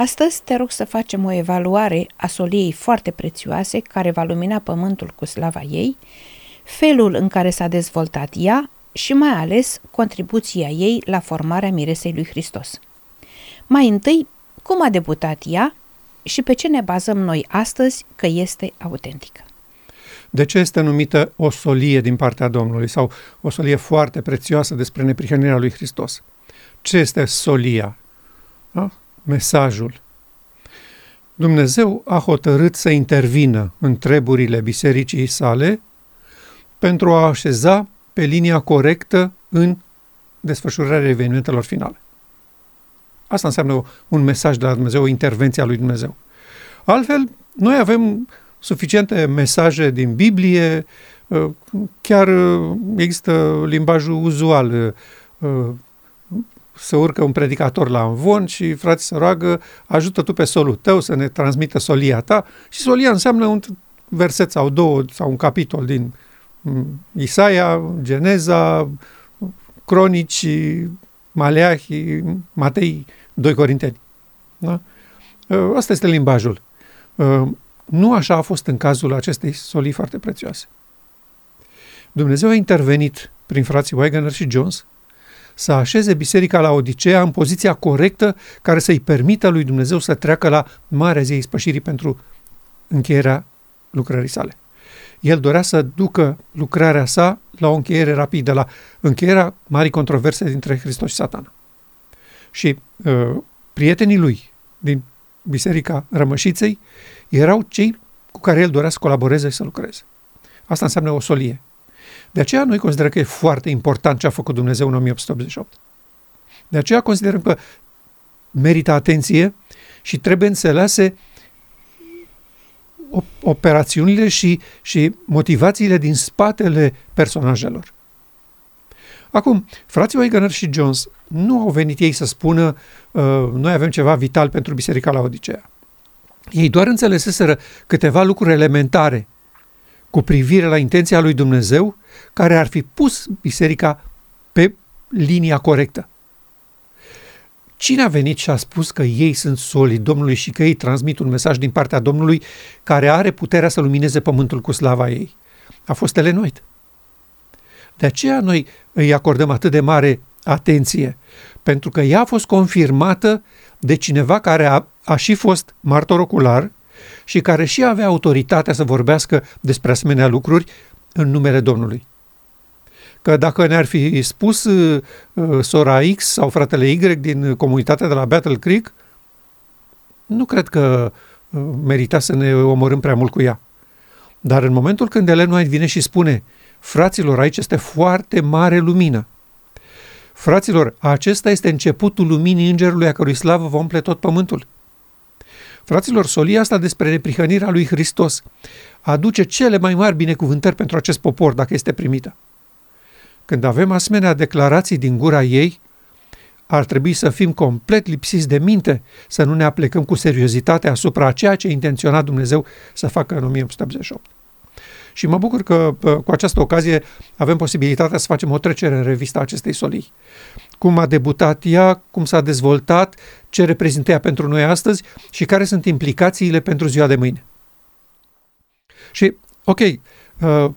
Astăzi te rog să facem o evaluare a soliei foarte prețioase care va lumina pământul cu slava ei, felul în care s-a dezvoltat ea și mai ales contribuția ei la formarea miresei lui Hristos. Mai întâi, cum a debutat ea și pe ce ne bazăm noi astăzi că este autentică. De ce este numită o solie din partea Domnului sau o solie foarte prețioasă despre neprihănirea lui Hristos? Ce este solia? Da? Mesajul. Dumnezeu a hotărât să intervină în treburile bisericii sale pentru a așeza pe linia corectă în desfășurarea evenimentelor finale. Asta înseamnă un mesaj de la Dumnezeu, o intervenție a lui Dumnezeu. Altfel, noi avem suficiente mesaje din Biblie, chiar există limbajul uzual. Se urcă un predicator la amvon și frații se roagă, ajută tu pe solul tău să ne transmită solia ta, și solia înseamnă un verset sau două sau un capitol din Isaia, Geneza, Cronici, Maleahi, Matei, 2 Corinteni. Da? Asta este limbajul. Nu așa a fost în cazul acestei solii foarte prețioase. Dumnezeu a intervenit prin frații Waggoner și Jones să așeze biserica Laodicea în poziția corectă care să-i permită lui Dumnezeu să treacă la marea zi a ispășirii pentru încheierea lucrării sale. El dorea să ducă lucrarea sa la o încheiere rapidă, la încheierea marii controverse dintre Hristos și Satana. Și prietenii lui din Biserica Rămășiței erau cei cu care el dorea să colaboreze și să lucreze. Asta înseamnă o solie. De aceea noi considerăm că e foarte important ce a făcut Dumnezeu în 1888. De aceea considerăm că merită atenție și trebuie înțelese operațiunile și motivațiile din spatele personajelor. Acum, frații Waggoner și Jones nu au venit ei să spună noi avem ceva vital pentru Biserica Laodicea. Ei doar înțeleseseră câteva lucruri elementare cu privire la intenția lui Dumnezeu care ar fi pus biserica pe linia corectă. Cine a venit și a spus că ei sunt solii Domnului și că ei transmit un mesaj din partea Domnului care are puterea să lumineze pământul cu slava ei? A fost Ellen White. De aceea noi îi acordăm atât de mare atenție, pentru că ea a fost confirmată de cineva care a și fost martor ocular și care și avea autoritatea să vorbească despre asemenea lucruri în numele Domnului. Că dacă ne-ar fi spus sora X sau fratele Y din comunitatea de la Battle Creek, nu cred că merita să ne omorâm prea mult cu ea. Dar în momentul când Ellen White vine și spune: fraților, aici este foarte mare lumină. Fraților, acesta este începutul luminii îngerului a cărui slavă va umple tot pământul. Fraților, solia asta despre neprihănirea lui Hristos aduce cele mai mari binecuvântări pentru acest popor dacă este primită. Când avem asemenea declarații din gura ei, ar trebui să fim complet lipsiți de minte, să nu ne aplecăm cu seriozitate asupra ceea ce intenționa Dumnezeu să facă în 1888. Și mă bucur că cu această ocazie avem posibilitatea să facem o trecere în revista acestei solii. Cum a debutat ea, cum s-a dezvoltat, ce reprezintă ea pentru noi astăzi și care sunt implicațiile pentru ziua de mâine. Și, ok,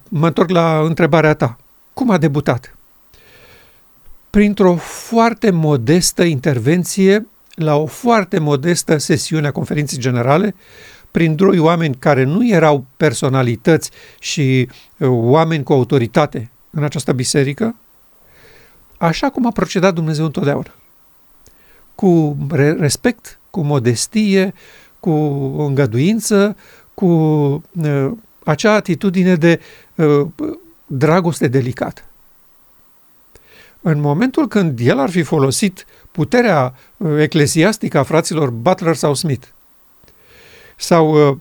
mă întorc la întrebarea ta. Cum a debutat? Printr-o foarte modestă intervenție la o foarte modestă sesiune a conferinței generale, prin doi oameni care nu erau personalități și oameni cu autoritate în această biserică, așa cum a procedat Dumnezeu întotdeauna. Cu respect, cu modestie, cu îngăduință, cu acea atitudine de dragoste delicată. În momentul când el ar fi folosit puterea eclesiastică a fraților Butler sau Smith sau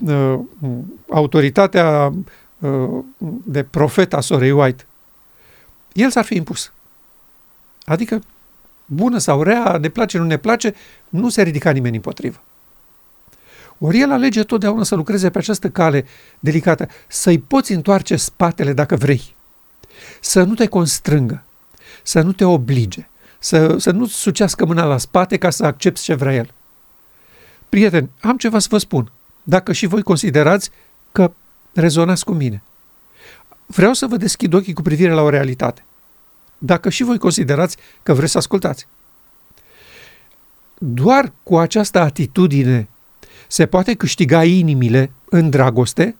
autoritatea de profet a sorei White, el s-ar fi impus. Adică, bună sau rea, ne place, nu ne place, nu se ridica nimeni împotrivă. Ori el alege totdeauna să lucreze pe această cale delicată, să-i poți întoarce spatele dacă vrei, să nu te constrângă, să nu te oblige, să nu-ți sucească mâna la spate ca să accepți ce vrea el. Prieteni, am ceva să vă spun, dacă și voi considerați că rezonați cu mine. Vreau să vă deschid ochii cu privire la o realitate. Dacă și voi considerați că vreți să ascultați. Doar cu această atitudine se poate câștiga inimile în dragoste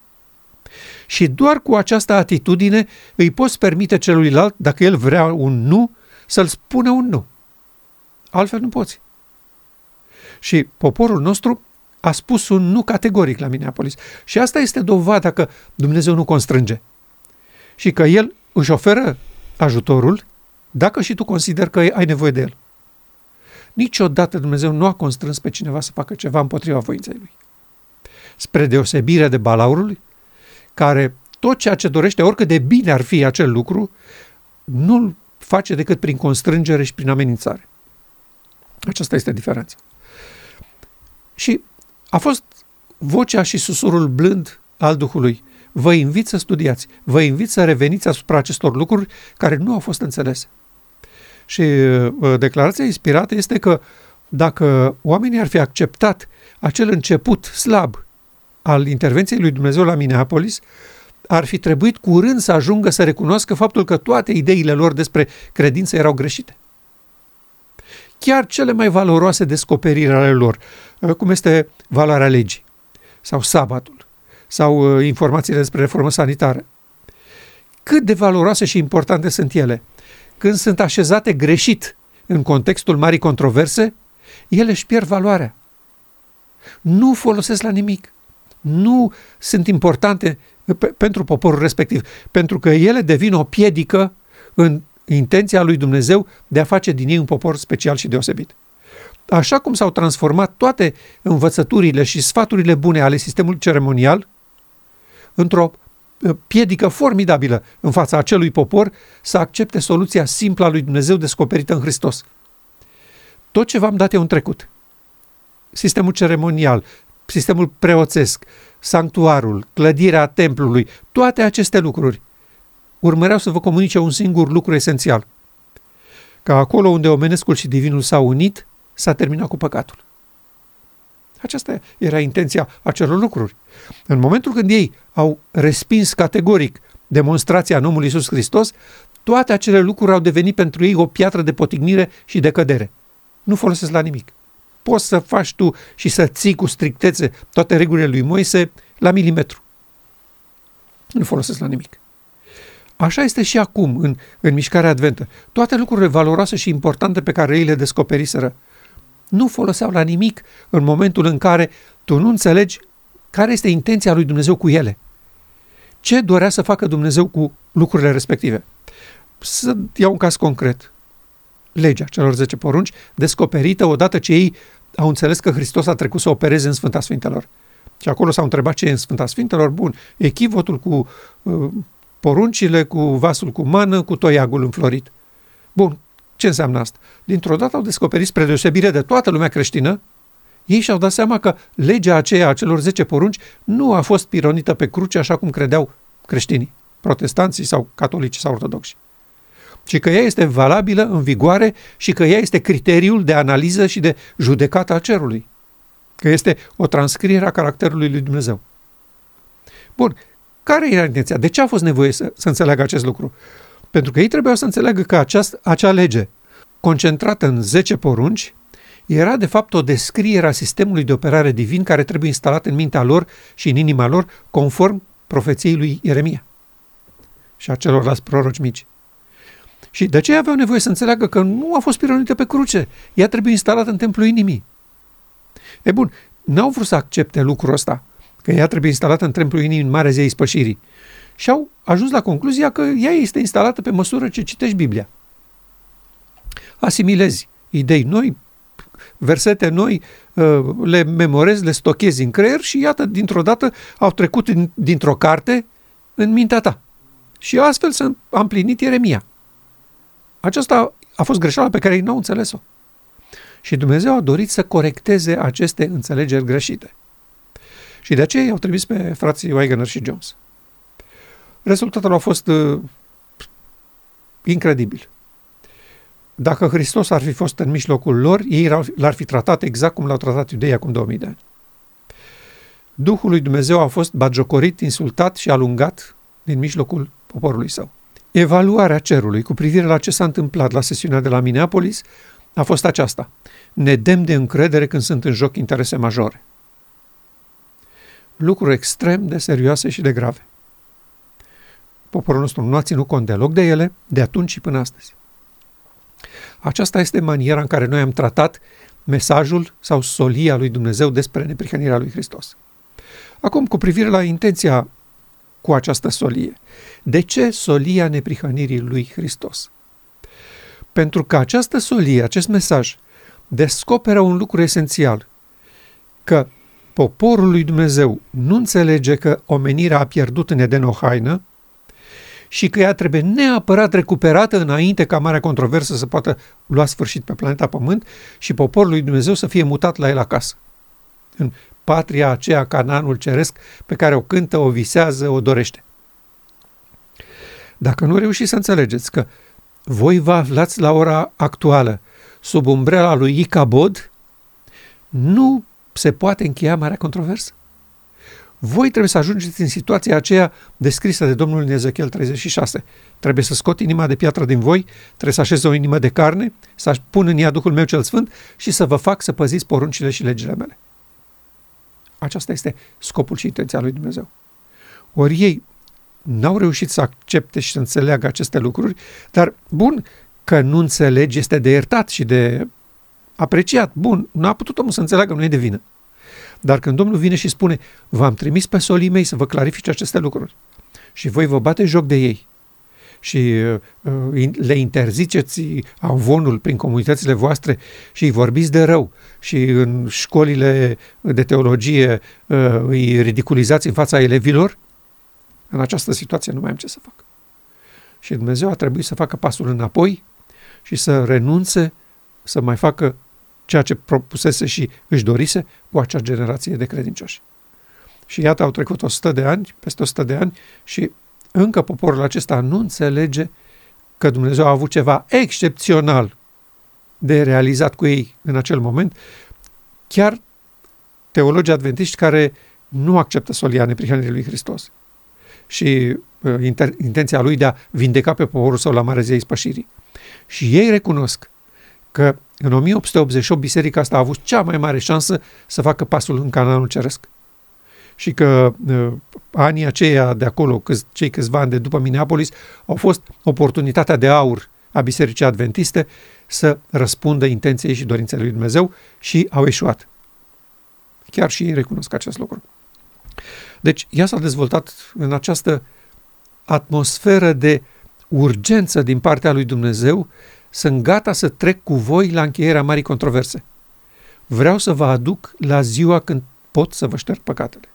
și doar cu această atitudine îi poți permite celuilalt, dacă el vrea un nu, să-l spune un nu. Altfel nu poți. Și poporul nostru a spus un nu categoric la Minneapolis. Și asta este dovada că Dumnezeu nu constrânge. Și că El își oferă ajutorul dacă și tu consideri că ai nevoie de El. Niciodată Dumnezeu nu a constrâns pe cineva să facă ceva împotriva voinței Lui. Spre deosebire de Balaurul, care tot ceea ce dorește, oricât de bine ar fi acel lucru, nu-l face decât prin constrângere și prin amenințare. Aceasta este diferența. Și a fost vocea și susurul blând al Duhului. Vă invit să studiați, vă invit să reveniți asupra acestor lucruri care nu au fost înțelese. Și declarația inspirată este că dacă oamenii ar fi acceptat acel început slab al intervenției lui Dumnezeu la Minneapolis, ar fi trebuit curând să ajungă să recunoască faptul că toate ideile lor despre credință erau greșite. Chiar cele mai valoroase descoperiri ale lor, cum este valoarea legii sau sabatul sau informațiile despre reformă sanitară. Cât de valoroase și importante sunt ele, când sunt așezate greșit în contextul marii controverse, ele își pierd valoarea. Nu folosesc la nimic. Nu sunt importante pentru poporul respectiv, pentru că ele devin o piedică în intenția lui Dumnezeu de a face din ei un popor special și deosebit. Așa cum s-au transformat toate învățăturile și sfaturile bune ale sistemului ceremonial într-o piedică formidabilă în fața acelui popor să accepte soluția simplă a lui Dumnezeu descoperită în Hristos. Tot ce v-am dat eu în trecut, sistemul ceremonial, sistemul preoțesc, sanctuarul, clădirea templului, toate aceste lucruri urmăreau să vă comunice un singur lucru esențial. Că acolo unde omenescul și divinul s-au unit, s-a terminat cu păcatul. Aceasta era intenția acelor lucruri. În momentul când ei au respins categoric demonstrația numului Iisus Hristos, toate acele lucruri au devenit pentru ei o piatră de potignire și de cădere. Nu folosesc la nimic. Poți să faci tu și să ții cu strictețe toate regulile lui Moise la milimetru. Nu folosesc la nimic. Așa este și acum în mișcarea adventă. Toate lucrurile valoroase și importante pe care ei le descoperiseră nu foloseau la nimic în momentul în care tu nu înțelegi care este intenția lui Dumnezeu cu ele. Ce dorea să facă Dumnezeu cu lucrurile respective? Să iau un caz concret. Legea celor 10 porunci, descoperită odată ce ei au înțeles că Hristos a trecut să opereze în Sfânta Sfintelor. Și acolo s-au întrebat ce e în Sfânta Sfintelor. Bun, echivotul cu poruncile, cu vasul cu mană, cu toiagul înflorit. Bun, ce înseamnă asta? Dintr-o dată au descoperit, spre deosebire de toată lumea creștină, ei și-au dat seama că legea aceea a celor 10 porunci nu a fost pironită pe cruce așa cum credeau creștinii, protestanții sau catolici sau ortodoxi, ci că ea este valabilă în vigoare și că ea este criteriul de analiză și de judecată a cerului, că este o transcriere a caracterului lui Dumnezeu. Bun, care era intenția? De ce a fost nevoie să înțeleagă acest lucru? Pentru că ei trebuiau să înțeleagă că acea lege, concentrată în 10 porunci, era de fapt o descriere a sistemului de operare divin care trebuie instalat în mintea lor și în inima lor, conform profeției lui Ieremia și a celorlalți proroci mici. Și de ce aveau nevoie să înțeleagă că nu a fost pironită pe cruce, ea trebuie instalată în templul inimii. E bun, n-au vrut să accepte lucrul ăsta, că ea trebuie instalată în templul inimii în marea zi a ispășirii. Și au ajuns la concluzia că ea este instalată pe măsură ce citești Biblia. Asimilezi idei noi, versete noi, le memorezi, le stochezi în creier și iată, dintr-o dată au trecut dintr-o carte în mintea ta. Și astfel s-a împlinit Ieremia. Aceasta a fost greșeala pe care ei nu au înțeles-o. Și Dumnezeu a dorit să corecteze aceste înțelegeri greșite. Și de aceea i-au trimis pe frații Waggoner și Jones. Rezultatul a fost incredibil. Dacă Hristos ar fi fost în mijlocul lor, ei l-ar fi tratat exact cum l-au tratat iudeii acum 2000 de ani. Duhul lui Dumnezeu a fost batjocorit, insultat și alungat din mijlocul poporului său. Evaluarea cerului cu privire la ce s-a întâmplat la sesiunea de la Minneapolis a fost aceasta. Nedemn de încredere când sunt în joc interese majore. Lucruri extrem de serioase și de grave. Poporul nostru nu a ținut cont deloc de ele de atunci și până astăzi. Aceasta este maniera în care noi am tratat mesajul sau solia lui Dumnezeu despre neprihănirea lui Hristos. Acum, cu privire la intenția cu această solie. De ce solia neprihănirii lui Hristos? Pentru că această solie, acest mesaj, descoperă un lucru esențial, că poporul lui Dumnezeu nu înțelege că omenirea a pierdut în Eden o haină și că ea trebuie neapărat recuperată înainte ca marea controversă să poată lua sfârșit pe planeta Pământ și poporul lui Dumnezeu să fie mutat la el acasă, în patria aceea, Canaanul ceresc, pe care o cântă, o visează, o dorește. Dacă nu reușiți să înțelegeți că voi vă aflați la ora actuală sub umbrela lui Icabod, nu se poate încheia marea controversă. Voi trebuie să ajungeți în situația aceea descrisă de Domnul în Ezechiel 36. Trebuie să scot inima de piatră din voi, trebuie să așez o inimă de carne, să pun în ea Duhul meu cel Sfânt și să vă fac să păziți poruncile și legile mele. Aceasta este scopul și intenția lui Dumnezeu. Ori ei n-au reușit să accepte și să înțeleagă aceste lucruri, dar bun că nu înțelegi este de iertat și de apreciat. Bun, n-a putut omul să înțeleagă, nu e de vină. Dar când Domnul vine și spune, v-am trimis pe solii mei să vă clarifice aceste lucruri și voi vă bate joc de ei și le interziceți avonul prin comunitățile voastre și îi vorbiți de rău și în școlile de teologie îi ridiculizați în fața elevilor, în această situație nu mai am ce să fac. Și Dumnezeu a trebuit să facă pasul înapoi și să renunțe să mai facă ceea ce propusese și își dorise cu acea generație de credincioși. Și iată, au trecut 100 de ani, peste 100 de ani și încă poporul acesta nu înțelege că Dumnezeu a avut ceva excepțional de realizat cu ei în acel moment. Chiar teologii adventiști care nu acceptă solia neprihănirii lui Hristos și intenția lui de a vindeca pe poporul său la marea zi a ispășirii. Și ei recunosc că în 1888 biserica asta a avut cea mai mare șansă să facă pasul în Canaanul ceresc. Și că anii aceia de acolo, cei câțiva ani de după Minneapolis, au fost oportunitatea de aur a bisericii adventiste să răspundă intenției și dorinței lui Dumnezeu și au eșuat. Chiar și ei recunosc acest lucru. Deci ea s-a dezvoltat în această atmosferă de urgență din partea lui Dumnezeu. Sunt gata să trec cu voi la încheierea marii controverse. Vreau să vă aduc la ziua când pot să vă șterg păcatele.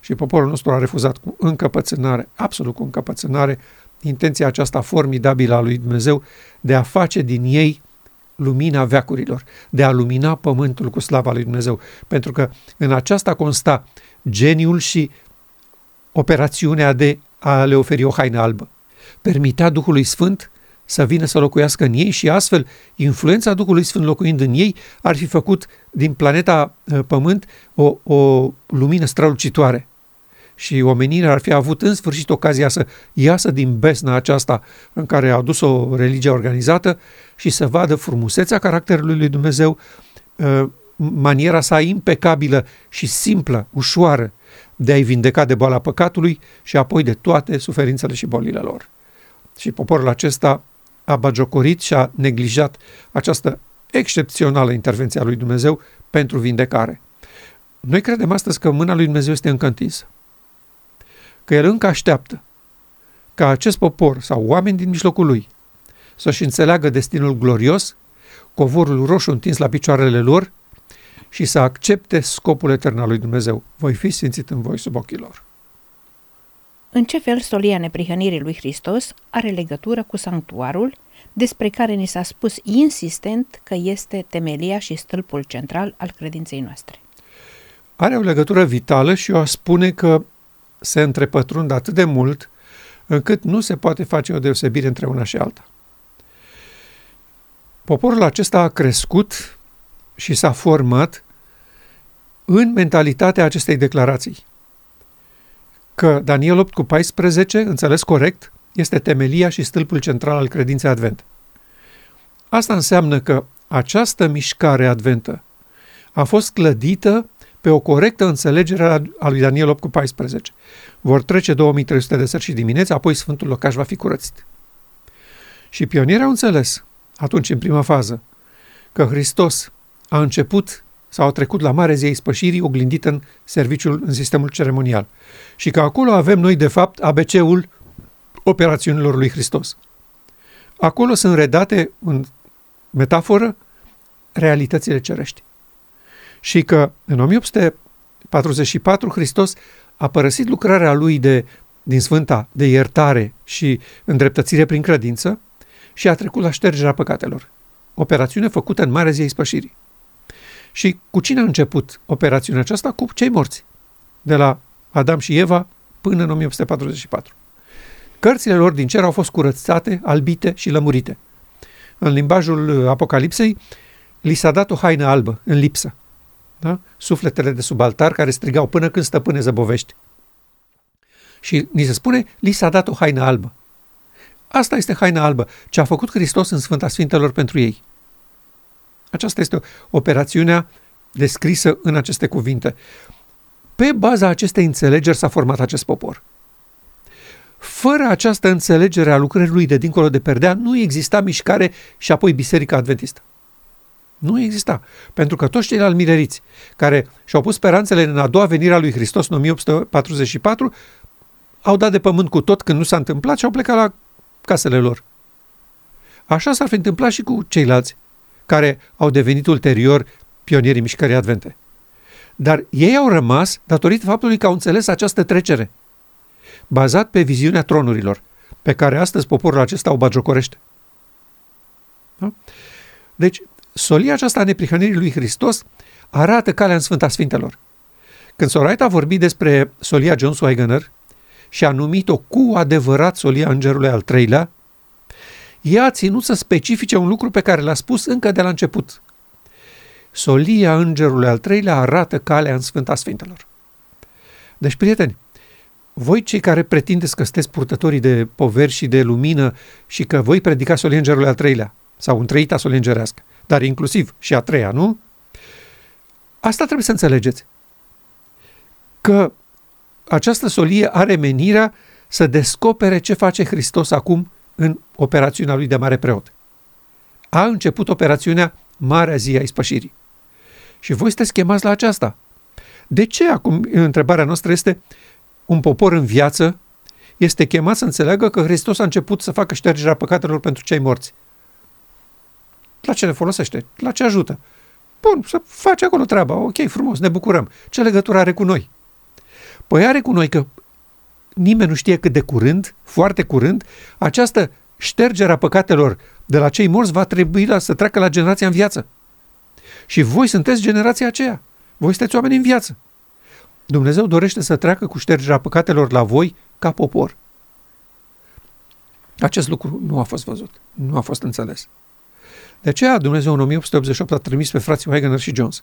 Și poporul nostru a refuzat cu încăpățânare, absolut cu încăpățânare, intenția aceasta formidabilă a lui Dumnezeu de a face din ei lumina veacurilor, de a lumina pământul cu slava lui Dumnezeu. Pentru că în aceasta consta geniul și operațiunea de a le oferi o haină albă. Permitea Duhului Sfânt să vină să locuiască în ei și astfel influența Duhului Sfânt locuind în ei ar fi făcut din planeta Pământ o lumină strălucitoare. Și omenirea ar fi avut în sfârșit ocazia să iasă din besna aceasta în care a dus-o religia organizată și să vadă frumusețea caracterului lui Dumnezeu, maniera sa impecabilă și simplă, ușoară de a-i vindeca de boala păcatului și apoi de toate suferințele și bolile lor. Și poporul acesta a bagiocorit și a neglijat această excepțională intervenție a lui Dumnezeu pentru vindecare. Noi credem astăzi că mâna lui Dumnezeu este încă întinsă, că El încă așteaptă ca acest popor sau oameni din mijlocul lui să-și înțeleagă destinul glorios, covorul roșu întins la picioarele lor și să accepte scopul etern al lui Dumnezeu. Voi fi sfințit în voi sub ochii lor. În ce fel solia neprihănirii lui Hristos are legătură cu sanctuarul, despre care ni s-a spus insistent că este temelia și stâlpul central al credinței noastre? Are o legătură vitală și eu aș spune că se întrepătrund atât de mult încât nu se poate face o deosebire între una și alta. Poporul acesta a crescut și s-a format în mentalitatea acestei declarații. Că Daniel 8:14, înțeles corect, este temelia și stâlpul central al credinței Advent. Asta înseamnă că această mișcare adventă a fost clădită pe o corectă înțelegere a lui Daniel 8:14. Vor trece 2300 de seri și dimineți, apoi Sfântul Locaș va fi curățit. Și pionierii au înțeles, atunci în prima fază, că Hristos a început sau a trecut la mare zi a ispășirii oglindită în serviciul, în sistemul ceremonial. Și că acolo avem noi, de fapt, ABC-ul operațiunilor lui Hristos. Acolo sunt redate, în metaforă, realitățile cerești. Și că în 1844 Hristos a părăsit lucrarea lui din Sfânta de iertare și îndreptățire prin credință și a trecut la ștergerea păcatelor. Operațiune făcută în mare zi a ispășirii. Și cu cine a început operațiunea aceasta? Cu cei morți, de la Adam și Eva până în 1844. Cărțile lor din cer au fost curățate, albite și lămurite. În limbajul Apocalipsei, li s-a dat o haină albă, în lipsă. Da? Sufletele de sub altar care strigau până când stăpâne zăbovești. Și ni se spune, li s-a dat o haină albă. Asta este haina albă, ce a făcut Hristos în Sfânta Sfintelor pentru ei. Aceasta este operațiunea descrisă în aceste cuvinte. Pe baza acestei înțelegeri s-a format acest popor. Fără această înțelegere a lucrării de dincolo de perdea, nu exista mișcare și apoi Biserica Adventistă. Nu exista, pentru că toți ceilalți mileriți care și-au pus speranțele în a doua venire a lui Hristos în 1844 au dat de pământ cu tot când nu s-a întâmplat și au plecat la casele lor. Așa s-ar fi întâmplat și cu ceilalți care au devenit ulterior pionierii mișcării advente. Dar ei au rămas datorită faptului că au înțeles această trecere, bazat pe viziunea tronurilor, pe care astăzi poporul acesta o bagiocorește. Da? Deci, solia aceasta a neprihănirii lui Hristos arată calea în Sfânta Sfintelor. Când Sorait a vorbit despre solia John Zweigener și a numit-o cu adevărat solia Îngerului al III-lea, ea a ținut să specifice un lucru pe care l-a spus încă de la început. Solia Îngerului al III-lea arată calea în Sfânta Sfintelor. Deci, prieteni, voi cei care pretindeți că sunteți purtătorii de poveri și de lumină și că voi predica solia Îngerului al III-lea sau întreita solie îngerească, dar inclusiv și a treia, nu? Asta trebuie să înțelegeți. Că această solie are menirea să descopere ce face Hristos acum în operațiunea lui de mare preot. A început operațiunea Marea Zi a Ispășirii. Și voi sunteți chemați la aceasta. De ce acum, întrebarea noastră este, un popor în viață este chemat să înțeleagă că Hristos a început să facă ștergerea păcatelor pentru cei morți? La ce le folosește? La ce ajută? Bun, să faci acolo treaba. Ok, frumos, ne bucurăm. Ce legătură are cu noi? Păi are cu noi că nimeni nu știe cât de curând, foarte curând, această ștergere a păcatelor de la cei morți va trebui să treacă la generația în viață. Și voi sunteți generația aceea. Voi sunteți oameni în viață. Dumnezeu dorește să treacă cu ștergerea păcatelor la voi ca popor. Acest lucru nu a fost văzut, nu a fost înțeles. De aceea Dumnezeu în 1888 a trimis pe frații Waggoner și Jones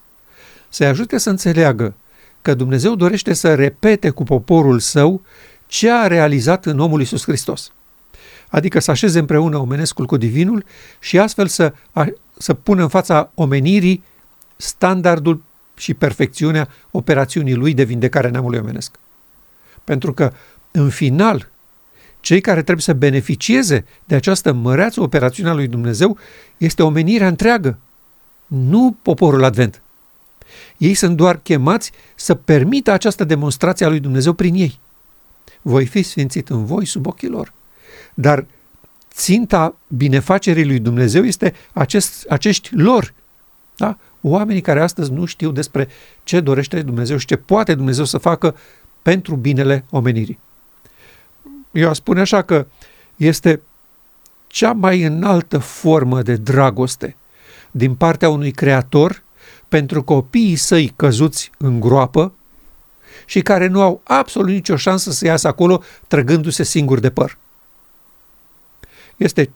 să-i ajute să înțeleagă că Dumnezeu dorește să repete cu poporul său ce a realizat în omul Iisus Hristos. Adică să așeze împreună omenescul cu divinul și astfel să pună în fața omenirii standardul și perfecțiunea operațiunii lui de vindecare a neamului omenesc. Pentru că, în final, cei care trebuie să beneficieze de această măreață operațiune a lui Dumnezeu este omenirea întreagă, nu poporul advent. Ei sunt doar chemați să permită această demonstrație a lui Dumnezeu prin ei. Voi fi sfințit în voi sub ochii lor. Dar ținta binefacerii lui Dumnezeu este acești lor, da? Oamenii care astăzi nu știu despre ce dorește Dumnezeu și ce poate Dumnezeu să facă pentru binele omenirii. Eu aș spune așa că este cea mai înaltă formă de dragoste din partea unui creator pentru copiii săi căzuți în groapă și care nu au absolut nicio șansă să iasă acolo trăgându-se singuri de păr. este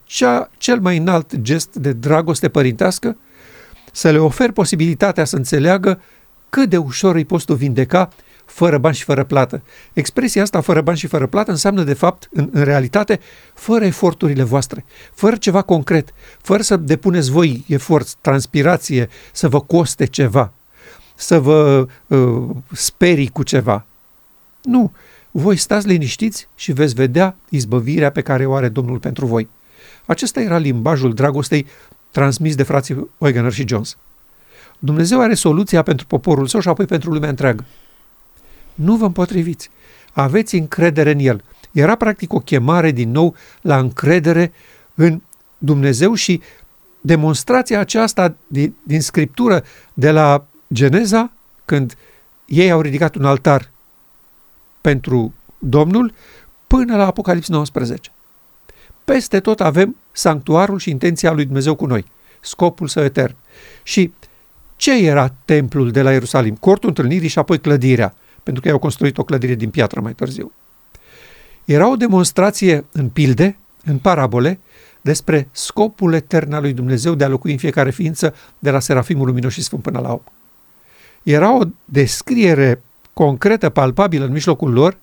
cel mai înalt gest de dragoste părintească, să le oferi posibilitatea să înțeleagă cât de ușor îi poți tu vindeca fără bani și fără plată. Expresia asta, fără bani și fără plată, înseamnă de fapt, în realitate, fără eforturile voastre, fără ceva concret, fără să depuneți voi efort, transpirație, să vă coste ceva, să vă sperii cu ceva. Nu, voi stați liniștiți și veți vedea izbăvirea pe care o are Domnul pentru voi. Acesta era limbajul dragostei transmis de frații Waggoner și Jones. Dumnezeu are soluția pentru poporul său și apoi pentru lumea întreagă. Nu vă împotriviți, aveți încredere în El. Era practic o chemare din nou la încredere în Dumnezeu și demonstrația aceasta din Scriptură de la Geneza, când ei au ridicat un altar pentru Domnul, până la Apocalipsa 19. Peste tot avem sanctuarul și intenția lui Dumnezeu cu noi, scopul său etern. Și ce era templul de la Ierusalim? Cortul întâlnirii și apoi clădirea, pentru că ei au construit o clădire din piatră mai târziu. Era o demonstrație în pilde, în parabole, despre scopul etern al lui Dumnezeu de a locui în fiecare ființă, de la serafimul luminos și sfânt până la om. Era o descriere concretă, palpabilă în mijlocul lor,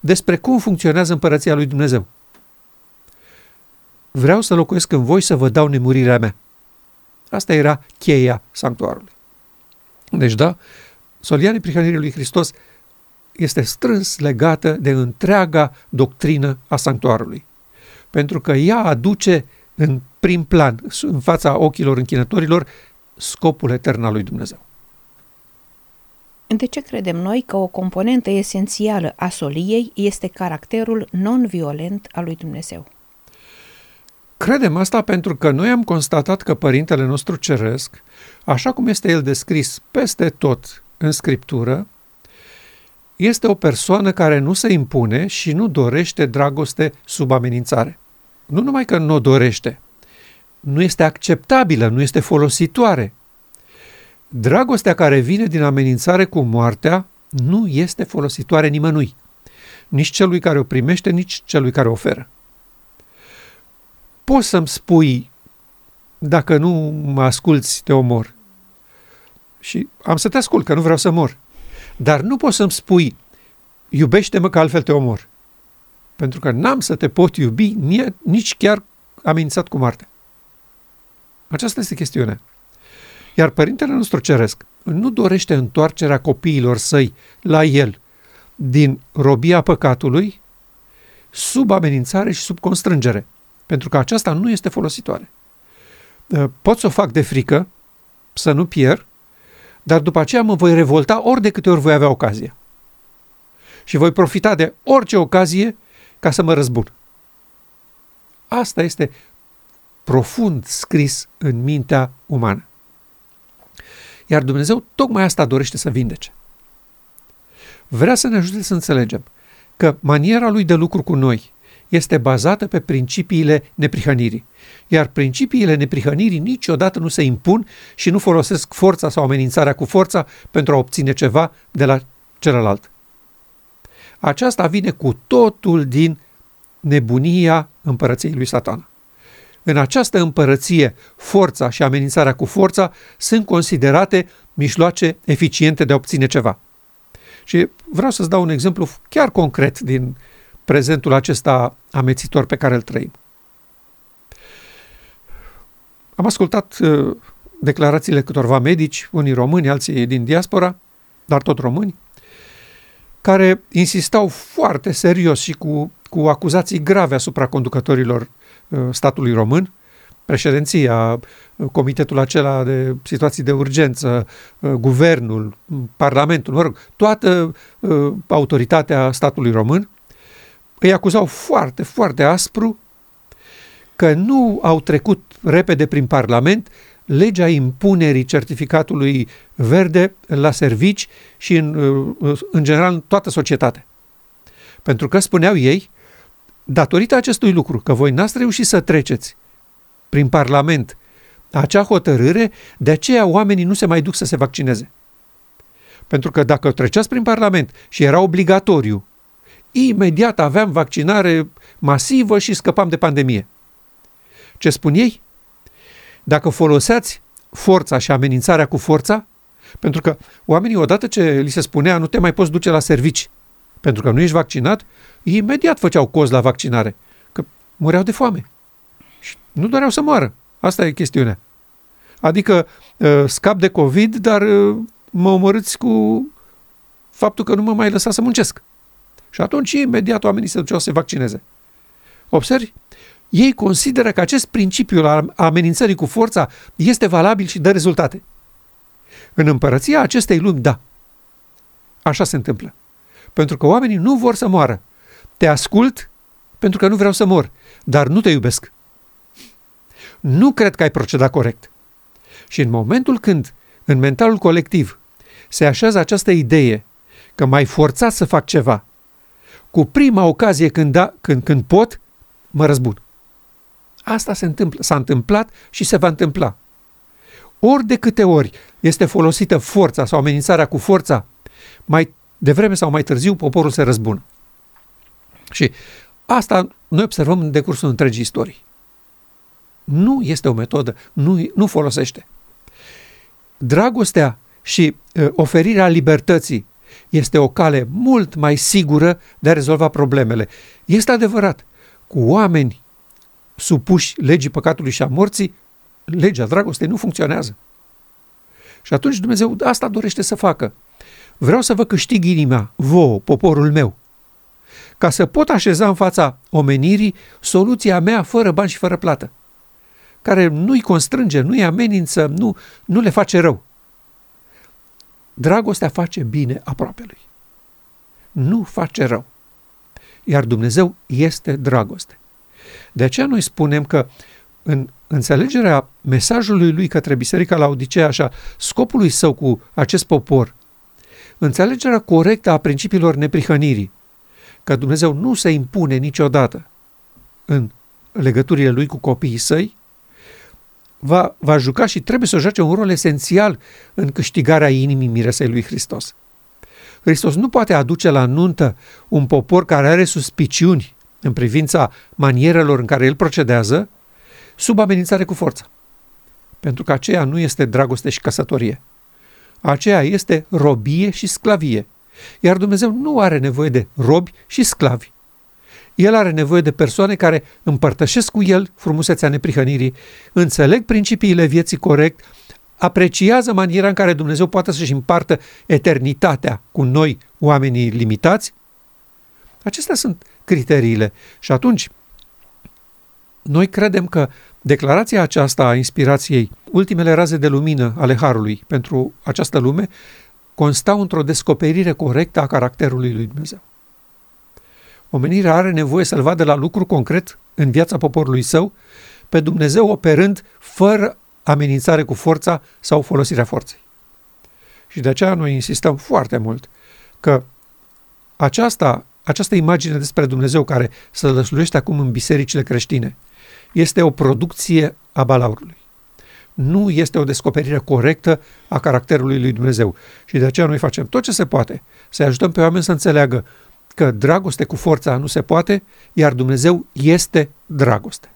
despre cum funcționează împărăția lui Dumnezeu. Vreau să locuiesc în voi, să vă dau nemurirea mea. Asta era cheia sanctuarului. Deci da, solia neprihănirii lui Hristos este strâns legată de întreaga doctrină a sanctuarului, pentru că ea aduce în prim plan, în fața ochilor închinătorilor, scopul etern al lui Dumnezeu. De ce credem noi că o componentă esențială a soliei este caracterul non-violent al lui Dumnezeu? Credem asta pentru că noi am constatat că Părintele nostru Ceresc, așa cum este El descris peste tot în Scriptură, este o persoană care nu se impune și nu dorește dragoste sub amenințare. Nu numai că nu o dorește, nu este acceptabilă, nu este folositoare. Dragostea care vine din amenințare cu moartea nu este folositoare nimănui, nici celui care o primește, nici celui care o oferă. Poți să-mi spui, dacă nu mă asculți, te omor. Și am să te ascult, că nu vreau să mor. Dar nu poți să-mi spui, iubește-mă că altfel te omor. Pentru că n-am să te pot iubi, nici chiar amenințat cu moartea. Aceasta este chestiunea. Iar Părintele nostru Ceresc nu dorește întoarcerea copiilor săi la El din robia păcatului, sub amenințare și sub constrângere. Pentru că aceasta nu este folositoare. Pot să o fac de frică, să nu pierd, dar după aceea mă voi revolta ori de câte ori voi avea ocazia. Și voi profita de orice ocazie ca să mă răzbun. Asta este profund scris în mintea umană. Iar Dumnezeu tocmai asta dorește să vindece. Vrea să ne ajute să înțelegem că maniera Lui de lucru cu noi este bazată pe principiile neprihănirii. Iar principiile neprihănirii niciodată nu se impun și nu folosesc forța sau amenințarea cu forța pentru a obține ceva de la celălalt. Aceasta vine cu totul din nebunia împărăției lui Satana. În această împărăție, forța și amenințarea cu forța sunt considerate mijloace eficiente de a obține ceva. Și vreau să-ți dau un exemplu chiar concret din prezentul acesta amețitor pe care îl trăim. Am ascultat declarațiile câtorva medici, unii români, alții din diaspora, dar tot români, care insistau foarte serios și cu acuzații grave asupra conducătorilor statului român, președinția, comitetul acela de situații de urgență, guvernul, parlamentul, mă rog, toată autoritatea statului român. Îi acuzau foarte, foarte aspru că nu au trecut repede prin Parlament legea impunerii certificatului verde la servici și în general în toată societatea. Pentru că, spuneau ei, datorită acestui lucru, că voi n-ați reușit să treceți prin Parlament acea hotărâre, de aceea oamenii nu se mai duc să se vaccineze. Pentru că dacă treceați prin Parlament și era obligatoriu, imediat aveam vaccinare masivă și scăpam de pandemie. Ce spun ei? Dacă folosați forța și amenințarea cu forța, pentru că oamenii odată ce li se spunea nu te mai poți duce la servici, pentru că nu ești vaccinat, imediat făceau cozi la vaccinare, că mureau de foame. Și nu doreau să moară. Asta e chestiunea. Adică scap de COVID, dar mă omorâți cu faptul că nu mă mai lăsa să muncesc. Și atunci imediat oamenii se duceau să se vaccineze. Observi? Ei consideră că acest principiu al amenințării cu forța este valabil și dă rezultate. În împărăția acestei lumi, da. Așa se întâmplă. Pentru că oamenii nu vor să moară. Te ascult pentru că nu vreau să mor, dar nu te iubesc. Nu cred că ai procedat corect. Și în momentul când, în mentalul colectiv, se așează această idee că m-ai forțat să fac ceva, cu prima ocazie când pot, mă răzbun. Asta se întâmplă, s-a întâmplat și se va întâmpla. Ori de câte ori este folosită forța sau amenințarea cu forța, mai devreme sau mai târziu poporul se răzbună. Și asta noi observăm în decursul întregii istorii. Nu este o metodă, nu folosește. Dragostea și oferirea libertății este o cale mult mai sigură de a rezolva problemele. Este adevărat, cu oameni supuși legii păcatului și a morții, legea dragostei nu funcționează. Și atunci Dumnezeu asta dorește să facă. Vreau să vă câștig inima, vouă, poporul meu, ca să pot așeza în fața omenirii soluția mea fără bani și fără plată, care nu-i constrânge, nu-i amenință, nu le face rău. Dragostea face bine aproapelui. Nu face rău. Iar Dumnezeu este dragoste. De aceea noi spunem că în înțelegerea mesajului lui către Biserica Laodicea și a scopului său cu acest popor, înțelegerea corectă a principiilor neprihănirii, că Dumnezeu nu se impune niciodată în legăturile lui cu copiii săi, va juca și trebuie să joace un rol esențial în câștigarea inimii miresei lui Hristos. Hristos nu poate aduce la nuntă un popor care are suspiciuni în privința manierelor în care el procedează, sub amenințare cu forța. Pentru că aceea nu este dragoste și căsătorie. Aceea este robie și sclavie. Iar Dumnezeu nu are nevoie de robi și sclavi. El are nevoie de persoane care împărtășesc cu el frumusețea neprihănirii, înțeleg principiile vieții corect, apreciază maniera în care Dumnezeu poate să-și împartă eternitatea cu noi, oamenii limitați. Acestea sunt criteriile. Și atunci, noi credem că declarația aceasta a inspirației, ultimele raze de lumină ale Harului pentru această lume, constau într-o descoperire corectă a caracterului lui Dumnezeu. Omenirea are nevoie să-L vadă la lucru concret în viața poporului său, pe Dumnezeu operând fără amenințare cu forța sau folosirea forței. Și de aceea noi insistăm foarte mult că această imagine despre Dumnezeu care se lăsluiește acum în bisericile creștine este o producție a balaurului. Nu este o descoperire corectă a caracterului lui Dumnezeu. Și de aceea noi facem tot ce se poate să ajutăm pe oameni să înțeleagă că dragoste cu forța nu se poate, iar Dumnezeu este dragoste.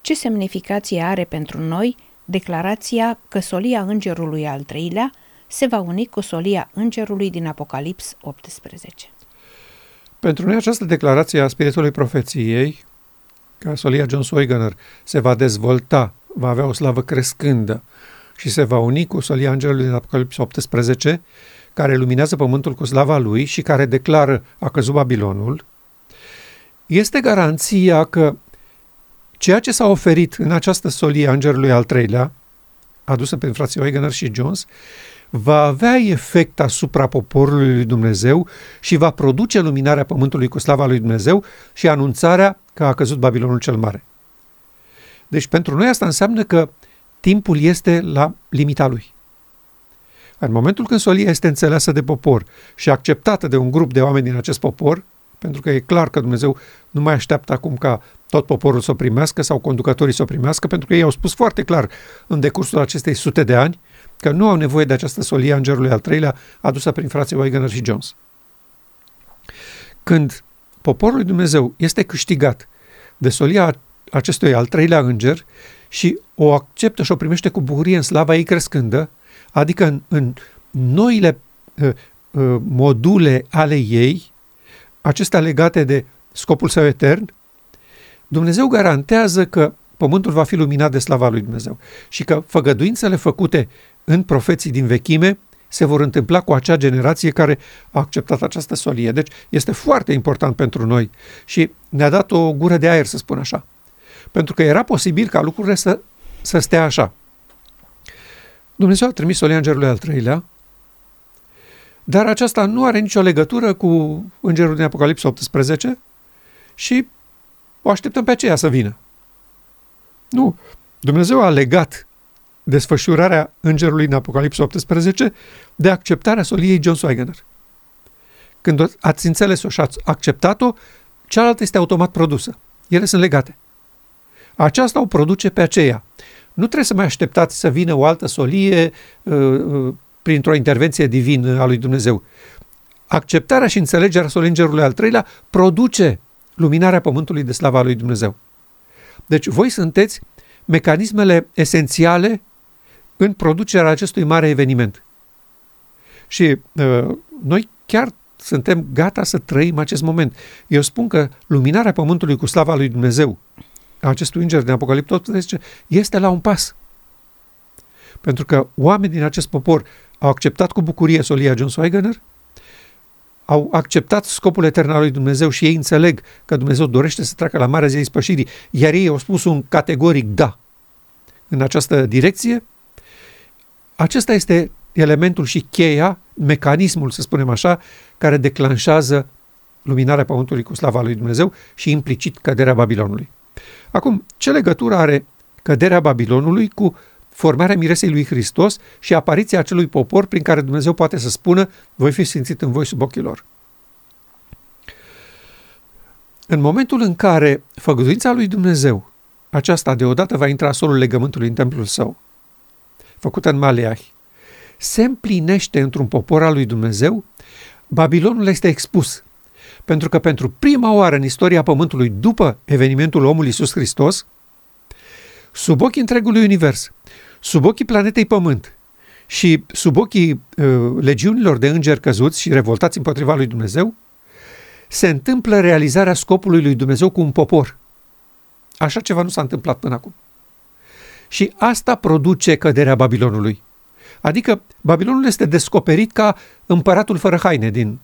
Ce semnificație are pentru noi declarația că solia îngerului al treilea se va uni cu solia îngerului din Apocalips 18? Pentru noi această declarație a spiritului profeției, că solia John Zweigener se va dezvolta, va avea o slavă crescândă și se va uni cu solia îngerului din Apocalips 18, care luminează pământul cu slava lui și care declară a căzut Babilonul, este garanția că ceea ce s-a oferit în această solie a îngerului al treilea, adusă prin frații Waggoner și Jones, va avea efect asupra poporului lui Dumnezeu și va produce luminarea pământului cu slava lui Dumnezeu și anunțarea că a căzut Babilonul cel mare. Deci pentru noi asta înseamnă că timpul este la limita lui. În momentul când solia este înțeleasă de popor și acceptată de un grup de oameni din acest popor, pentru că e clar că Dumnezeu nu mai așteaptă acum ca tot poporul să o primească sau conducătorii să o primească, pentru că ei au spus foarte clar în decursul acestei 100 de ani că nu au nevoie de această solie a îngerului al treilea adusă prin frații Waggoner și Jones. Când poporul lui Dumnezeu este câștigat de solia acestui al treilea înger și o acceptă și o primește cu bucurie în slava ei crescândă, adică în noile module ale ei, acestea legate de scopul său etern, Dumnezeu garantează că pământul va fi luminat de slava lui Dumnezeu și că făgăduințele făcute în profeții din vechime se vor întâmpla cu acea generație care a acceptat această solie. Deci este foarte important pentru noi și ne-a dat o gură de aer, să spun așa. Pentru că era posibil ca lucrurile să stea așa. Dumnezeu a trimis solia îngerului al treilea, dar aceasta nu are nicio legătură cu îngerul din Apocalipsa 18 și o așteptăm pe aceea să vină. Nu, Dumnezeu a legat desfășurarea îngerului în Apocalipsa 18 de acceptarea soliei John Zweigener. Când ați înțeles-o și ați acceptat-o, cealaltă este automat produsă. Ele sunt legate. Aceasta o produce pe aceea. Nu trebuie să mai așteptați să vină o altă solie printr-o intervenție divină a lui Dumnezeu. Acceptarea și înțelegerea soliei îngerului al treilea produce luminarea pământului de slava lui Dumnezeu. Deci voi sunteți mecanismele esențiale în producerea acestui mare eveniment. Și noi chiar suntem gata să trăim acest moment. Eu spun că luminarea pământului cu slava lui Dumnezeu, acestui înger din Apocalipsa 18, este la un pas. Pentru că oamenii din acest popor au acceptat cu bucurie solia John Zweigener, au acceptat scopul etern al lui Dumnezeu și ei înțeleg că Dumnezeu dorește să treacă la marea zi a ispășirii, iar ei au spus un categoric da în această direcție. Acesta este elementul și cheia, mecanismul, să spunem așa, care declanșează luminarea pământului cu slava lui Dumnezeu și implicit căderea Babilonului. Acum, ce legătură are căderea Babilonului cu formarea miresei lui Hristos și apariția acelui popor prin care Dumnezeu poate să spună voi fi sfințit în voi sub ochii lor? În momentul în care făgăduința lui Dumnezeu, aceasta deodată va intra solul legământului în templul său, făcută în Maleahi, se împlinește într-un popor al lui Dumnezeu, Babilonul este expus. Pentru că pentru prima oară în istoria Pământului, după evenimentul omului Iisus Hristos, sub ochii întregului univers, sub ochii planetei Pământ și sub ochii legiunilor de îngeri căzuți și revoltați împotriva lui Dumnezeu, se întâmplă realizarea scopului lui Dumnezeu cu un popor. Așa ceva nu s-a întâmplat până acum. Și asta produce căderea Babilonului. Adică Babilonul este descoperit ca împăratul fără haine din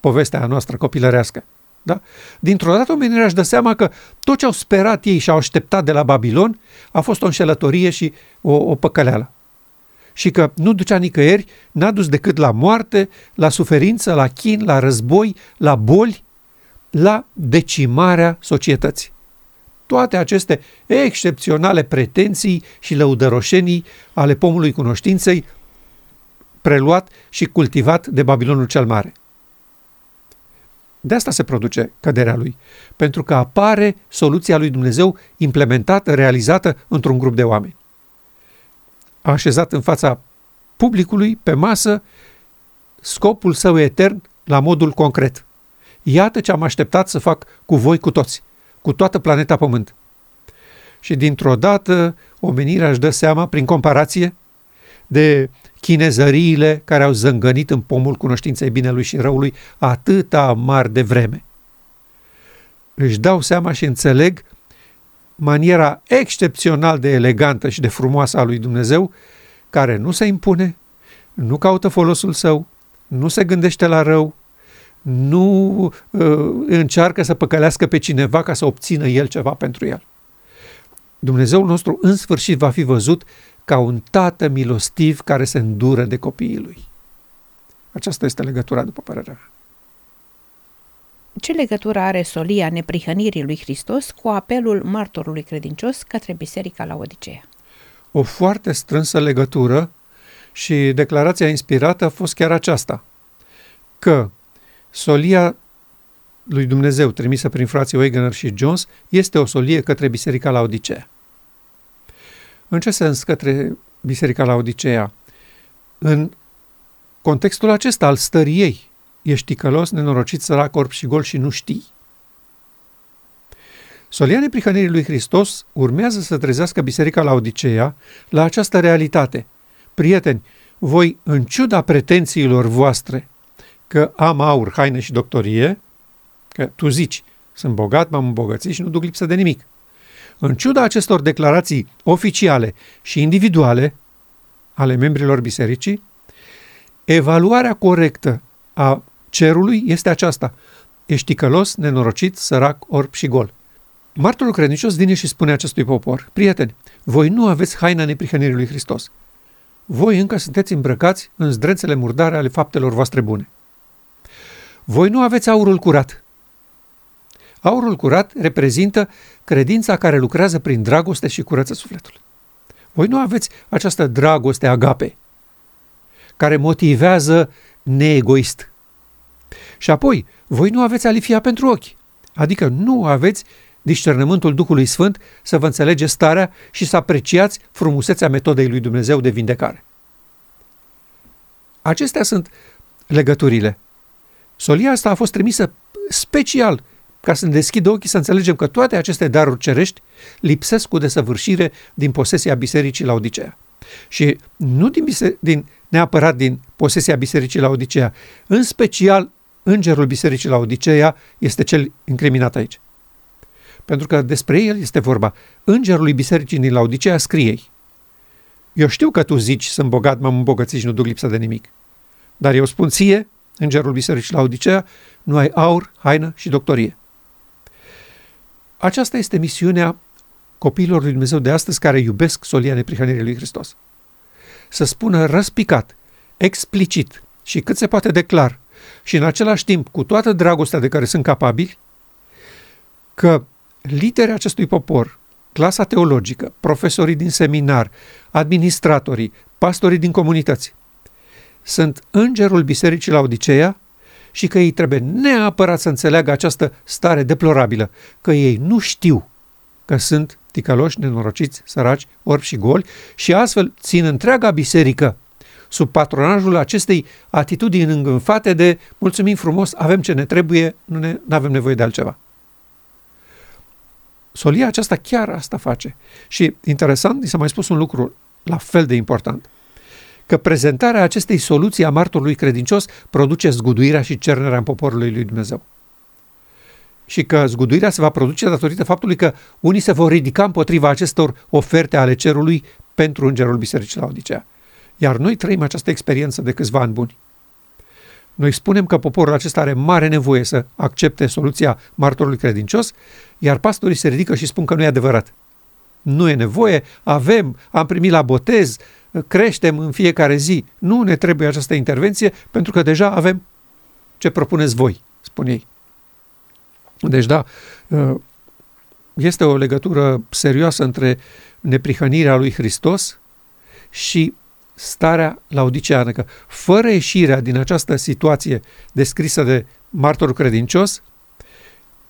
povestea noastră copilărească. Da? Dintr-o dată omenirea își dă seama că tot ce au sperat ei și au așteptat de la Babilon a fost o înșelătorie și o păcăleală. Și că nu ducea nicăieri, n-a dus decât la moarte, la suferință, la chin, la război, la boli, la decimarea societății. Toate aceste excepționale pretenții și lăudăroșenii ale pomului cunoștinței, preluat și cultivat de Babilonul cel Mare. De asta se produce căderea lui, pentru că apare soluția lui Dumnezeu implementată, realizată într-un grup de oameni. A așezat în fața publicului, pe masă, scopul său etern la modul concret. Iată ce am așteptat să fac cu voi, cu toți, cu toată planeta Pământ. Și dintr-o dată omenirea își dă seama, prin comparație, de chinezăriile care au zângănit în pomul cunoștinței binelui și răului atâta mari de vreme. Își dau seama și înțeleg maniera excepțional de elegantă și de frumoasă a lui Dumnezeu, care nu se impune, nu caută folosul său, nu se gândește la rău, nu încearcă să păcălească pe cineva ca să obțină el ceva pentru el. Dumnezeul nostru în sfârșit va fi văzut ca un tată milostiv care se îndură de copiii lui. Aceasta este legătura, după părerea mea. Ce legătură are solia neprihănirii lui Hristos cu apelul martorului credincios către biserica Laodicea? O foarte strânsă legătură și declarația inspirată a fost chiar aceasta, că solia lui Dumnezeu trimisă prin frații Waggoner și Jones este o solie către biserica Laodicea. În ce sens către biserica Laodicea? În contextul acesta al stării ei, ești ticălos, nenorocit, sărac, orb și gol și nu știi. Solia neprihănirii lui Hristos urmează să trezească biserica Laodicea la această realitate. Prieteni, voi, în ciuda pretențiilor voastre că am aur, haine și doctorie, că tu zici, sunt bogat, m-am îmbogățit și nu duc lipsă de nimic. În ciuda acestor declarații oficiale și individuale ale membrilor bisericii, evaluarea corectă a cerului este aceasta: ești călos, nenorocit, sărac, orb și gol. Martorul credincios vine și spune acestui popor: prieteni, voi nu aveți haina neprihănirii lui Hristos. Voi încă sunteți îmbrăcați în zdrențele murdare ale faptelor voastre bune. Voi nu aveți aurul curat. Aurul curat reprezintă credința care lucrează prin dragoste și curăță sufletul. Voi nu aveți această dragoste agape, care motivează neegoist. Și apoi, voi nu aveți alifia pentru ochi, adică nu aveți discernământul Duhului Sfânt să vă înțelegeți starea și să apreciați frumusețea metodei lui Dumnezeu de vindecare. Acestea sunt legăturile. Solia asta a fost trimisă special ca să ne deschidă ochii să înțelegem că toate aceste daruri cerești lipsesc cu desăvârșire din posesia Bisericii Laodicea. Și nu neapărat din posesia Bisericii Laodicea, în special îngerul Bisericii Laodicea este cel incriminat aici. Pentru că despre el este vorba. Îngerului bisericii din Laodicea scrie ei: eu știu că tu zici, sunt bogat, m-am îmbogățit și nu duc lipsă de nimic. Dar eu spun ție, îngerul bisericii Laodicea, nu ai aur, haină și doctorie. Aceasta este misiunea copiilor lui Dumnezeu de astăzi care iubesc solia neprihănirii lui Hristos. Să spună răspicat, explicit și cât se poate de clar și în același timp cu toată dragostea de care sunt capabili că liderii acestui popor, clasa teologică, profesorii din seminar, administratorii, pastorii din comunități, sunt îngerul Bisericii Laodicea și că ei trebuie neapărat să înțeleagă această stare deplorabilă, că ei nu știu că sunt ticăloși, nenorociți, săraci, orbi și goli și astfel țin întreaga biserică sub patronajul acestei atitudini îngânfate de mulțumim frumos, avem ce ne trebuie, nu avem nevoie de altceva. Solia aceasta chiar asta face. Și interesant, i s-a mai spus un lucru la fel de important, că prezentarea acestei soluții a martorului credincios produce zguduirea și cernerea în poporului lui Dumnezeu. Și că zguduirea se va produce datorită faptului că unii se vor ridica împotriva acestor oferte ale cerului pentru îngerul Bisericii Laodicea. Iar noi trăim această experiență de câțiva ani buni. Noi spunem că poporul acesta are mare nevoie să accepte soluția martorului credincios, iar pastorii se ridică și spun că nu e adevărat. Nu e nevoie, am primit la botez, creștem în fiecare zi, nu ne trebuie această intervenție pentru că deja avem ce propuneți voi, spun ei. Deci da, este o legătură serioasă între neprihănirea lui Hristos și starea laodiceană, că fără ieșirea din această situație descrisă de martorul credincios,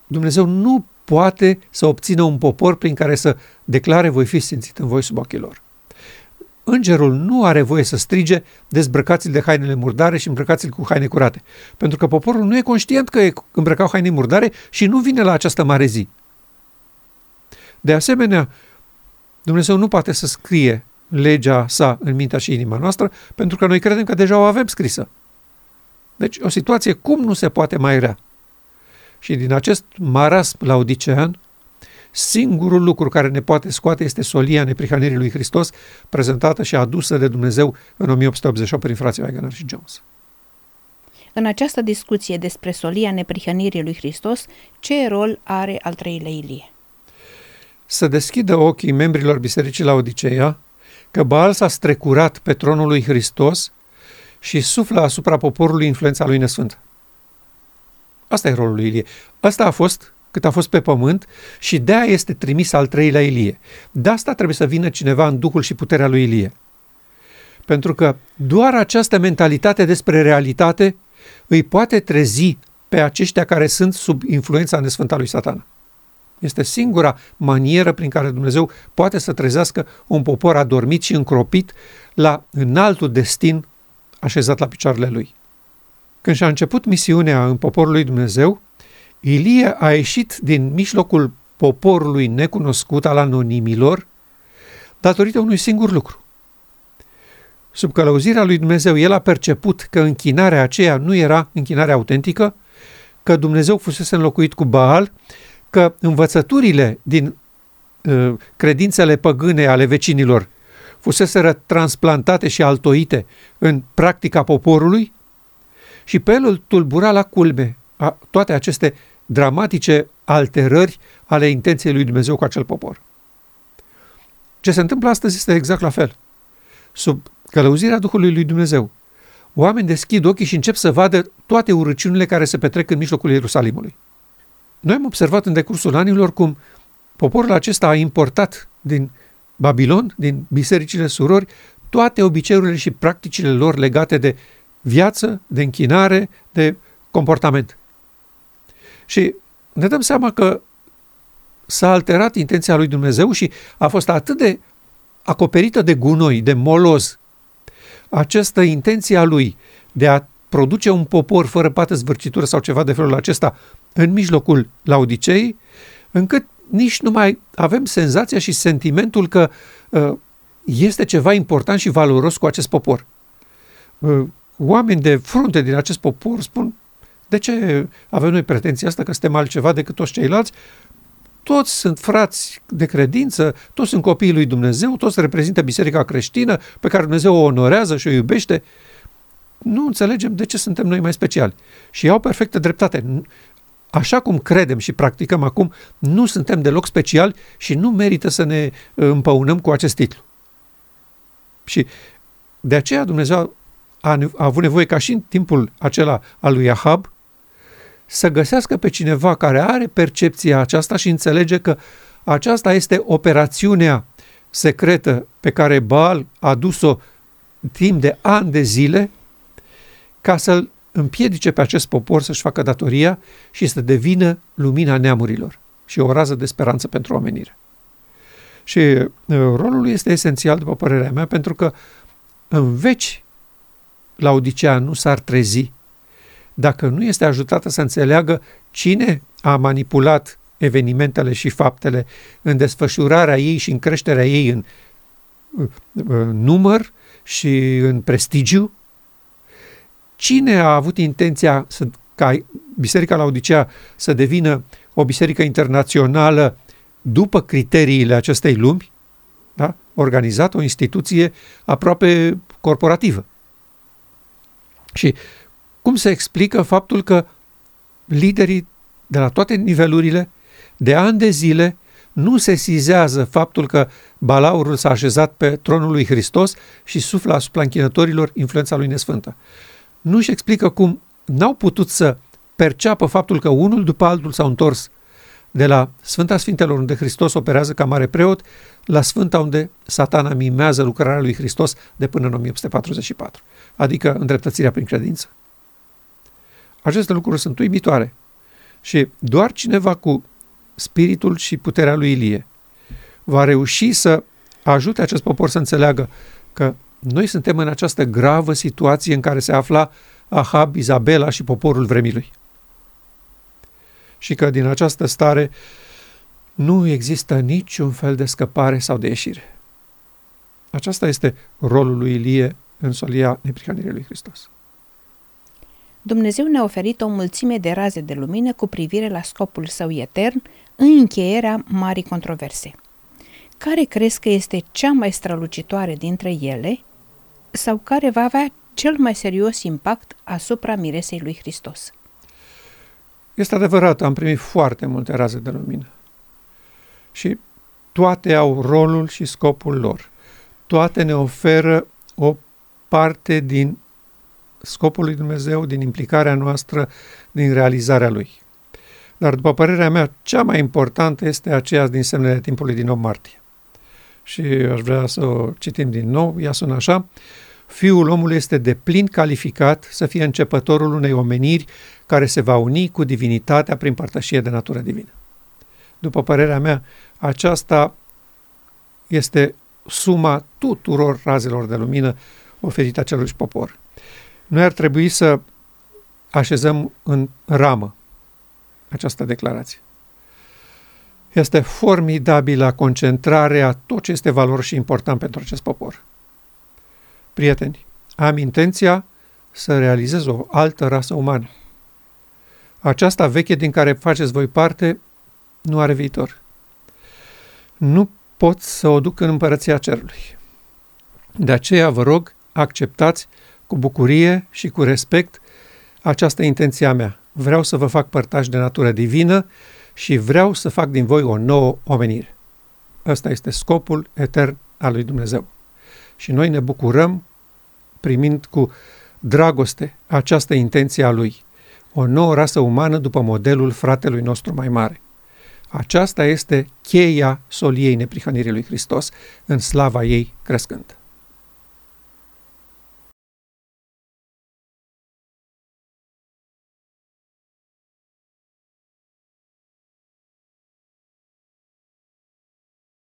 Dumnezeu nu poate să obțină un popor prin care să declare voi fi simțit în voi sub ochii lor. Îngerul nu are voie să strige dezbrăcați-l de hainele murdare și îmbrăcați-l cu haine curate, pentru că poporul nu e conștient că îmbrăcau haine murdare și nu vine la această mare zi. De asemenea, Dumnezeu nu poate să scrie legea sa în mintea și inima noastră, pentru că noi credem că deja o avem scrisă. Deci o situație cum nu se poate mai rea. Și din acest marasm laodicean, singurul lucru care ne poate scoate este solia neprihănirii lui Hristos, prezentată și adusă de Dumnezeu în 1888 prin frații Waggoner și Jones. În această discuție despre solia neprihănirii lui Hristos, ce rol are al treilea Ilie? Să deschidă ochii membrilor Bisericii Laodicea că Baal s-a strecurat pe tronul lui Hristos și suflă asupra poporului influența lui nesfântă. Asta e rolul lui Ilie. Asta a fost cât a fost pe pământ și de-aia este trimis al treilea Ilie. De asta trebuie să vină cineva în duhul și puterea lui Ilie. Pentru că doar această mentalitate despre realitate îi poate trezi pe aceștia care sunt sub influența nesfântă a lui Satana. Este singura manieră prin care Dumnezeu poate să trezească un popor adormit și încropit la înaltul destin așezat la picioarele lui. Când și-a început misiunea în poporul lui Dumnezeu, Ilie a ieșit din mijlocul poporului necunoscut, al anonimilor, datorită unui singur lucru. Sub călăuzirea lui Dumnezeu, el a perceput că închinarea aceea nu era închinare autentică, că Dumnezeu fusese înlocuit cu Baal, că învățăturile din credințele păgâne ale vecinilor fuseseră transplantate și altoite în practica poporului, și pe el îl tulbura la culme a toate aceste dramatice alterări ale intenției lui Dumnezeu cu acel popor. Ce se întâmplă astăzi este exact la fel. Sub călăuzirea Duhului lui Dumnezeu, oameni deschid ochii și încep să vadă toate urăciunile care se petrec în mijlocul Ierusalimului. Noi am observat în decursul anilor cum poporul acesta a importat din Babilon, din bisericile surori, toate obiceiurile și practicile lor legate de viață, de închinare, de comportament. Și ne dăm seama că s-a alterat intenția lui Dumnezeu și a fost atât de acoperită de gunoi, de moloz, această intenție a lui de a produce un popor fără pată zvârcitură sau ceva de felul acesta în mijlocul Laodiceei, încât nici nu mai avem senzația și sentimentul că este ceva important și valoros cu acest popor. Oameni de frunte din acest popor spun: de ce avem noi pretenția asta că suntem altceva decât toți ceilalți? Toți sunt frați de credință, toți sunt copiii lui Dumnezeu, toți reprezintă biserica creștină pe care Dumnezeu o onorează și o iubește. Nu înțelegem de ce suntem noi mai speciali. Și au perfectă dreptate. Așa cum credem și practicăm acum, nu suntem deloc speciali și nu merită să ne împăunăm cu acest titlu. Și de aceea Dumnezeu a avut nevoie, ca și în timpul acela al lui Ahab, să găsească pe cineva care are percepția aceasta și înțelege că aceasta este operațiunea secretă pe care Baal a dus-o timp de ani de zile ca să-l împiedice pe acest popor să-și facă datoria și să devină lumina neamurilor și o rază de speranță pentru omenire. Și rolul lui este esențial, după părerea mea, pentru că în veci Laodicea nu s-ar trezi dacă nu este ajutată să înțeleagă cine a manipulat evenimentele și faptele în desfășurarea ei și în creșterea ei în număr și în prestigiu, cine a avut intenția ca Biserica Laodicea să devină o biserică internațională după criteriile acestei lumi, da? Organizat o instituție aproape corporativă. Și cum se explică faptul că liderii de la toate nivelurile, de ani de zile, nu sesizează faptul că balaurul s-a așezat pe tronul lui Hristos și suflă asupra închinătorilor influența lui nesfântă? Nu își explică cum n-au putut să perceapă faptul că unul după altul s-au întors de la Sfânta Sfintelor, unde Hristos operează ca mare preot, la Sfânta unde Satana mimează lucrarea lui Hristos de până în 1844, adică îndreptățirea prin credință. Aceste lucruri sunt uimitoare și doar cineva cu spiritul și puterea lui Ilie va reuși să ajute acest popor să înțeleagă că noi suntem în această gravă situație în care se afla Ahab, Izabela și poporul vremii lui. Și că din această stare nu există niciun fel de scăpare sau de ieșire. Aceasta este rolul lui Ilie în solia neprihănirii lui Hristos. Dumnezeu ne-a oferit o mulțime de raze de lumină cu privire la scopul său etern în încheierea marii controverse. Care crezi că este cea mai strălucitoare dintre ele sau care va avea cel mai serios impact asupra miresei lui Hristos? Este adevărat, am primit foarte multe raze de lumină și toate au rolul și scopul lor. Toate ne oferă o parte din scopul lui Dumnezeu, din implicarea noastră, din realizarea lui. Dar, după părerea mea, cea mai importantă este aceea din semnele timpului din 8 martie. Și aș vrea să o citim din nou, ea sună așa: Fiul omului este deplin calificat să fie începătorul unei omeniri care se va uni cu divinitatea prin părtășie de natură divină. După părerea mea, aceasta este suma tuturor razelor de lumină oferite acelui popor. Noi ar trebui să așezăm în ramă această declarație. Este formidabilă concentrarea a tot ce este valor și important pentru acest popor. Prieteni, am intenția să realizez o altă rasă umană. Aceasta veche din care faceți voi parte nu are viitor. Nu pot să o duc în împărăția cerului. De aceea vă rog, acceptați cu bucurie și cu respect această intenție a mea. Vreau să vă fac părtași de natură divină și vreau să fac din voi o nouă omenire. Ăsta este scopul etern al lui Dumnezeu. Și noi ne bucurăm primind cu dragoste această intenție a lui. O nouă rasă umană după modelul fratelui nostru mai mare. Aceasta este cheia soliei neprihănirii lui Hristos, în slava ei crescând.